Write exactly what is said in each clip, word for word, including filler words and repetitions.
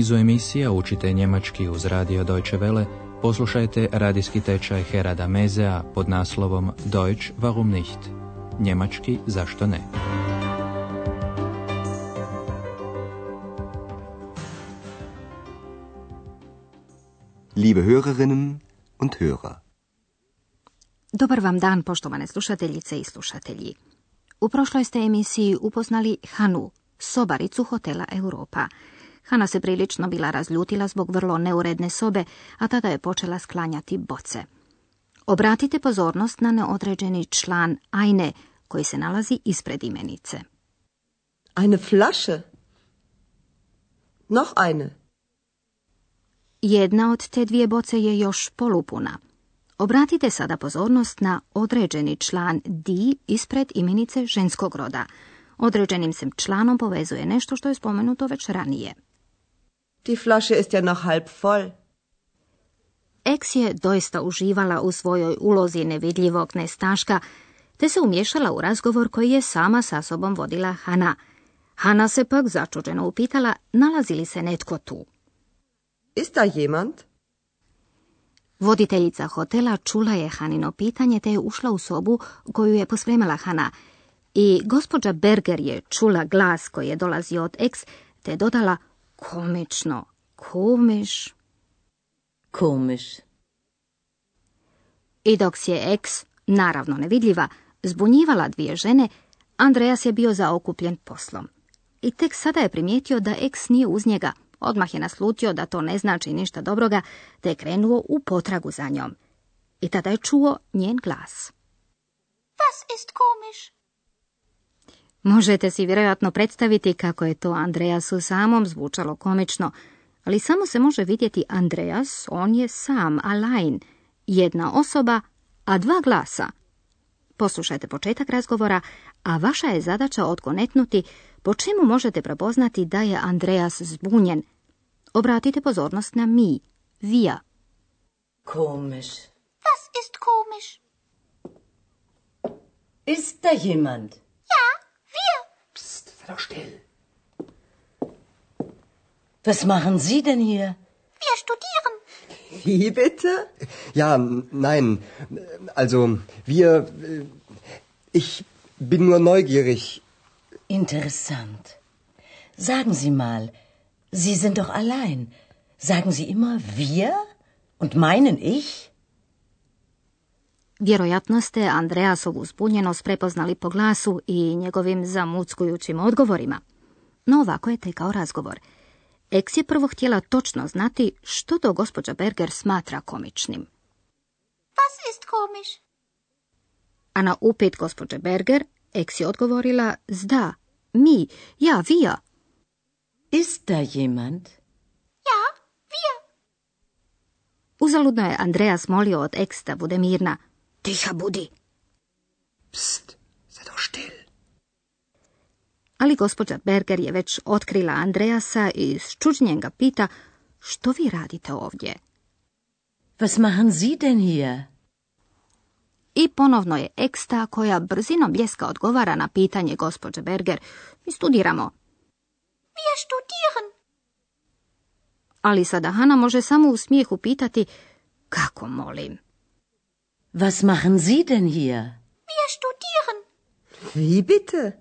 nizu emisija Učite njemački uz Radio Deutsche Welle poslušajte radijski tečaj Herada Mezea pod naslovom Deutsch warum nicht? Njemački zašto ne? Liebe Hörerinnen und Hörer. Dobar vam dan, poštovane slušateljice i slušatelji. U prošloj ste emisiji upoznali Hanu, sobaricu hotela Europa. Hana se prilično bila razljutila zbog vrlo neuredne sobe, a tada je počela sklanjati boce. Obratite pozornost na neodređeni član eine, koji se nalazi ispred imenice. Eine Flasche. Noch eine. Jedna od te dvije boce je još polupuna. Obratite sada pozornost na određeni član die ispred imenice ženskog roda. Određenim se članom povezuje nešto što je spomenuto već ranije. Die Flasche ist ja noch halb voll. Ex je doista uživala u svojoj ulozi nevidljivog nestaška, te se umješala u razgovor koji je sama sa sobom vodila Hana. Hana se pak začuđeno upitala nalazi li se netko tu. Ist da jemand? Voditeljica hotela čula je Hanino pitanje te je ušla u sobu koju je pospremila Hana. I gospođa Berger je čula glas koji je dolazio od Ex, te dodala komično, komisch. Komisch. I dok je Ex, naravno nevidljiva, zbunjivala dvije žene, Andreas je bio zaokupljen poslom. I tek sada je primijetio da Ex nije uz njega. Odmah je naslutio da to ne znači ništa dobroga, te je krenuo u potragu za njom. I tada je čuo njen glas. Was ist komisch? Možete si vjerojatno predstaviti kako je to Andreasu samom zvučalo komično, ali samo se može vidjeti Andreas, on je sam, allein, jedna osoba, a dva glasa. Poslušajte početak razgovora, a vaša je zadaća odgonetnuti po čemu možete prepoznati da je Andreas zbunjen. Obratite pozornost na mi, via. Komisch. Was ist komisch? Ist da jemand? Still. Was machen Sie denn hier? Wir studieren. Wie bitte? Ja, nein. Also, wir... Ich bin nur neugierig. Interessant. Sagen Sie mal, Sie sind doch allein. Sagen Sie immer wir und meinen ich? Vjerojatno ste Andreasovu zbunjenost prepoznali po glasu i njegovim zamuckujućim odgovorima. No ovako je tekao razgovor. Ex je prvo htjela točno znati što to gospođa Berger smatra komičnim. Was ist komisch? A na upit gospođe Berger, Ex je odgovorila s da, mi, ja, wir. Ist da jemand? Ja, wir. Uzaludno je Andreas molio od Ex da bude mirna. Tiha budi. Pst, sei doch still. Ali gospođa Berger je već otkrila Andreasa i s čuđenjem ga pita što vi radite ovdje. Was machen Sie denn hier? I ponovno je Eksta koja brzinom bljeska odgovara na pitanje gospođe Berger. Mi studiramo. Wir studieren. Ali sada Hana može samo u smijehu pitati kako molim. Was machen Sie denn hier? Wir studieren. Wie bitte?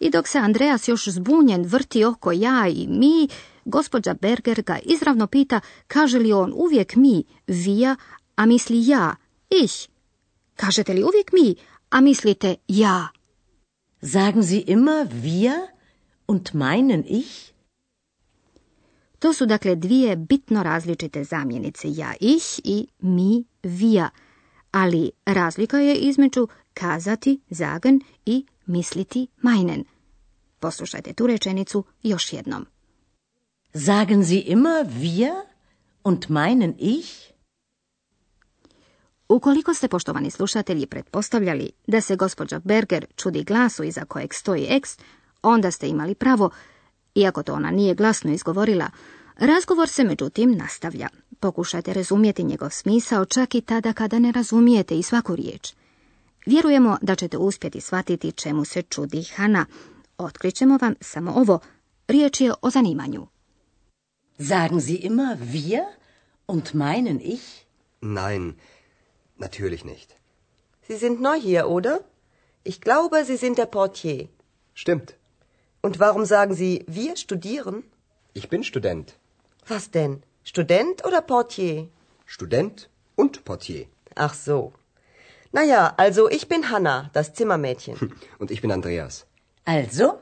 I dok se Andreas još zbunjen vrti oko ja i mi, gospođa Berger ga izravno pita kaže li on uvijek mi, wir, a misli ja, ich. Kažete li uvijek mi, a mislite ja. Sagen Sie immer wir und meinen ich? To su dakle dvije bitno različite zamjenice ja ih i mi via, ali razlika je između kazati sagen i misliti meinen. Poslušajte tu rečenicu još jednom. Sagen Sie immer wir und meinen ich? Ukoliko ste, poštovani slušatelji, pretpostavljali da se gospođa Berger čudi glasu iza kojeg stoji Ex, onda ste imali pravo. Iako to ona nije glasno izgovorila, razgovor se međutim nastavlja. Pokušajte razumjeti njegov smisao čak i tada kada ne razumijete i svaku riječ. Vjerujemo da ćete uspjeti shvatiti čemu se čudi Hana. Otkrićemo vam samo ovo. Riječ je o zanimanju. Sagen Sie immer wir und meinen ich? Nein, natürlich nicht. Sie sind neu hier, oder? Ich glaube, Sie sind der Portier. Stimmt. Und warum sagen Sie, wir studieren? Ich bin Student. Was denn? Student oder Portier? Student und Portier. Ach so. Naja, also ich bin Hana, das Zimmermädchen. Und ich bin Andreas. Also,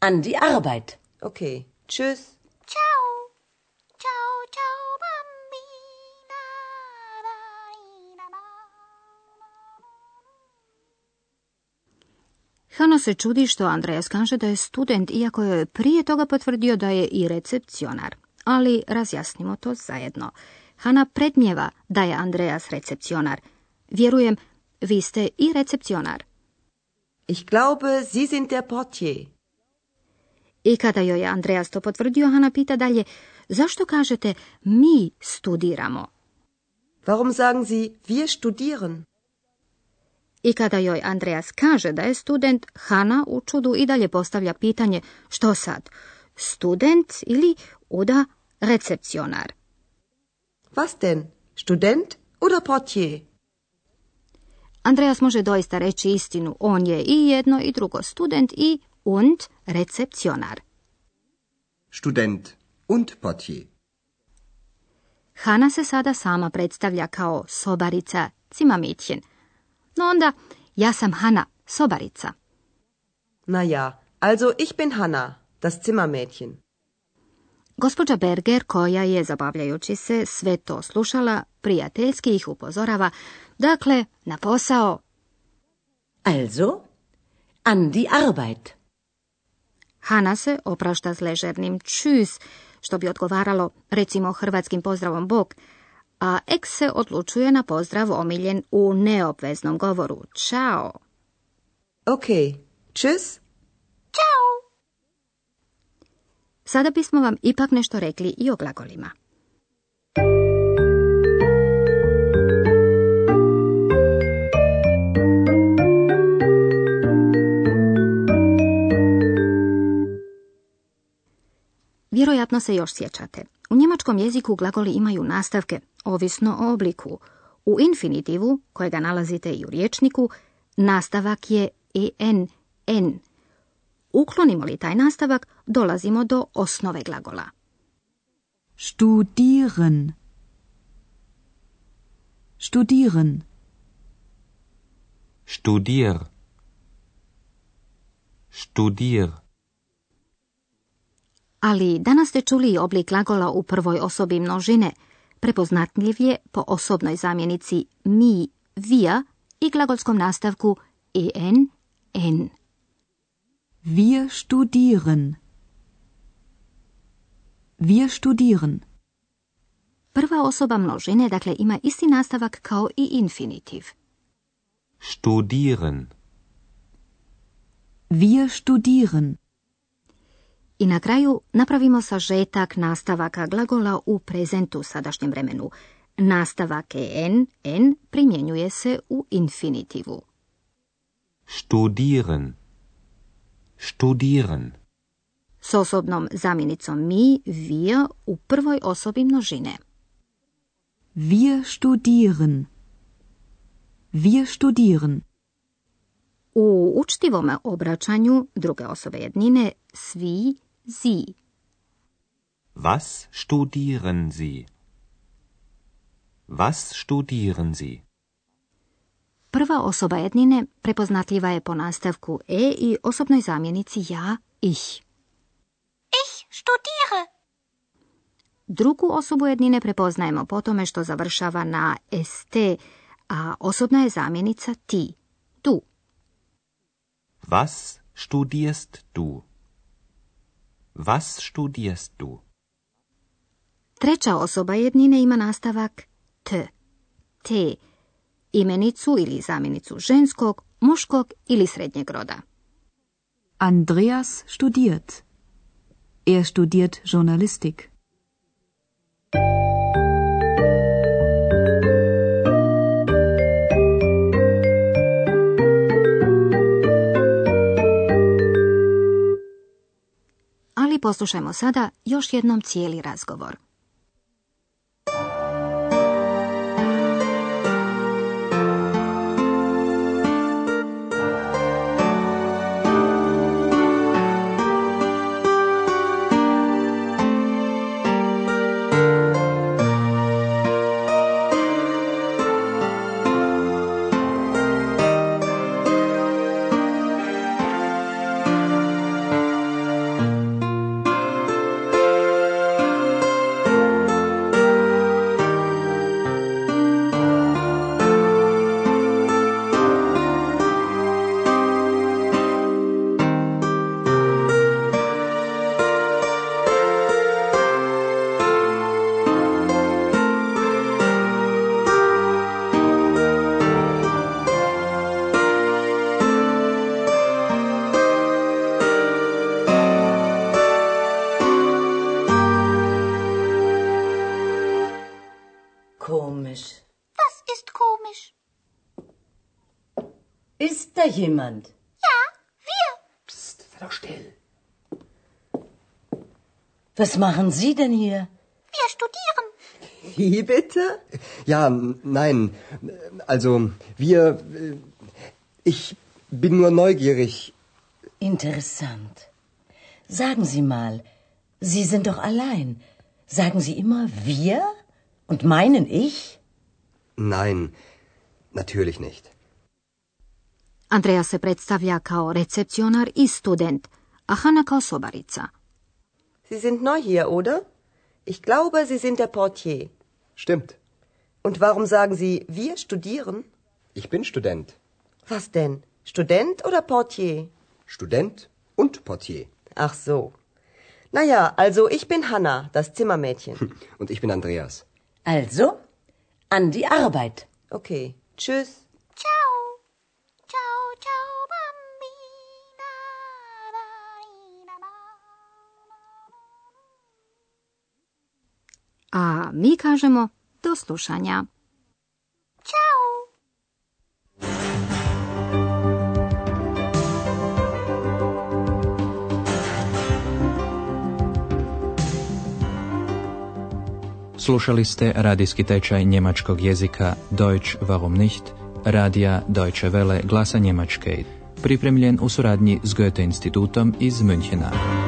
an die Arbeit. Okay, tschüss. Ciao. Ciao, ciao, bambina. Hana se čudi što Andreas kaže da je student, iako je prije toga potvrdio da je i recepcionar. Ali razjasnimo to zajedno. Hana predmnijeva da je Andreas recepcionar. Vjerujem, vi ste i recepcionar. Ich glaube, Sie sind der Portier. I kada joj je Andreas to potvrdio, Hana pita dalje, zašto kažete mi studiramo? Warum sagen Sie wir studieren? I kada joj Andreas kaže da je student, Hana u čudu i dalje postavlja pitanje, što sad, student ili oder recepcionar? Was denn, student oder portier? Andreas može doista reći istinu, on je i jedno i drugo, student i und recepcionar. Student und portier. Hana se sada sama predstavlja kao sobarica, Zimmermädchen. No onda, ja sam Hana, sobarica. Na ja, also ich bin Hana, das Zimmermädchen. Gospođa Berger, koja je, zabavljajući se, sve to slušala, prijateljski ih upozorava. Dakle, na posao. Also, an die Arbeit. Hana se oprašta s ležernim tschüss, što bi odgovaralo, recimo, hrvatskim pozdravom bok, a Ex se odlučuje na pozdrav omiljen u neobveznom govoru. Ciao. Ok, tschüss. Ciao. Sada bismo vam ipak nešto rekli i o glagolima. Vjerojatno se još sjećate. U njemačkom jeziku glagoli imaju nastavke, ovisno o obliku. U infinitivu, kojega nalazite i u riječniku, nastavak je en, en. Uklonimo li taj nastavak, dolazimo do osnove glagola. Studieren. Studieren. Studier. Studier. Ali danas ste čuli oblik glagola u prvoj osobi množine. Prepoznatljiv je po osobnoj zamjenici mi, wir i glagolskom nastavku en, en. Wir studieren. Wir studieren. Prva osoba množine, dakle, ima isti nastavak kao i infinitiv. Studieren. Wir studieren. I na kraju napravimo sažetak nastavaka glagola u prezentu sadašnjem vremenu. Nastavak en, en primjenjuje se u infinitivu. Studieren. Studieren. S osobnom zamjenicom mi, wir, u prvoj osobi množine. Wir studieren. Wir studieren. U učtivom obraćanju druge osobe jednine svi, sie. Was studieren Sie? Was studieren Sie? Prva osoba jednine prepoznatljiva je po nastavku e i osobnoj zamjenici ja, ich. Ich studiere. Drugu osobu jednine prepoznajemo po tome što završava na st, a osobna je zamjenica ti, du. Was studierst du? Was studierst du? Treća osoba jednine ima nastavak t, te, imenicu ili zamjenicu ženskog, muškog ili srednjeg roda. Andreas studiert. Er studiert Journalistik. Ali poslušajmo sada još jednom cijeli razgovor. Komisch. Was ist komisch? Ist da jemand? Ja, wir. Psst, sei doch still. Was machen Sie denn hier? Wir studieren. Wie bitte? Ja, nein. Also, wir... Ich bin nur neugierig. Interessant. Sagen Sie mal, Sie sind doch allein. Sagen Sie immer wir? Und meinen ich? Nein, natürlich nicht. Andreas se predstavlja kao recepcionar i student, a Hana kao sobarica. Sie sind neu hier, oder? Ich glaube, Sie sind der Portier. Stimmt. Und warum sagen Sie, wir studieren? Ich bin Student. Was denn? Student oder Portier? Student und Portier. Ach so. Na ja, also ich bin Hana, das Zimmermädchen. Und ich bin Andreas. Also, an die Arbeit. Okay, tschüss. Ciao. Ciao, ciao, bambina. A mi kažemo do slušanja. Slušali ste radijski tečaj njemačkog jezika Deutsch warum nicht, radija Deutsche Welle glasa Njemačke, pripremljen u suradnji s Goethe-Institutom iz Münchena.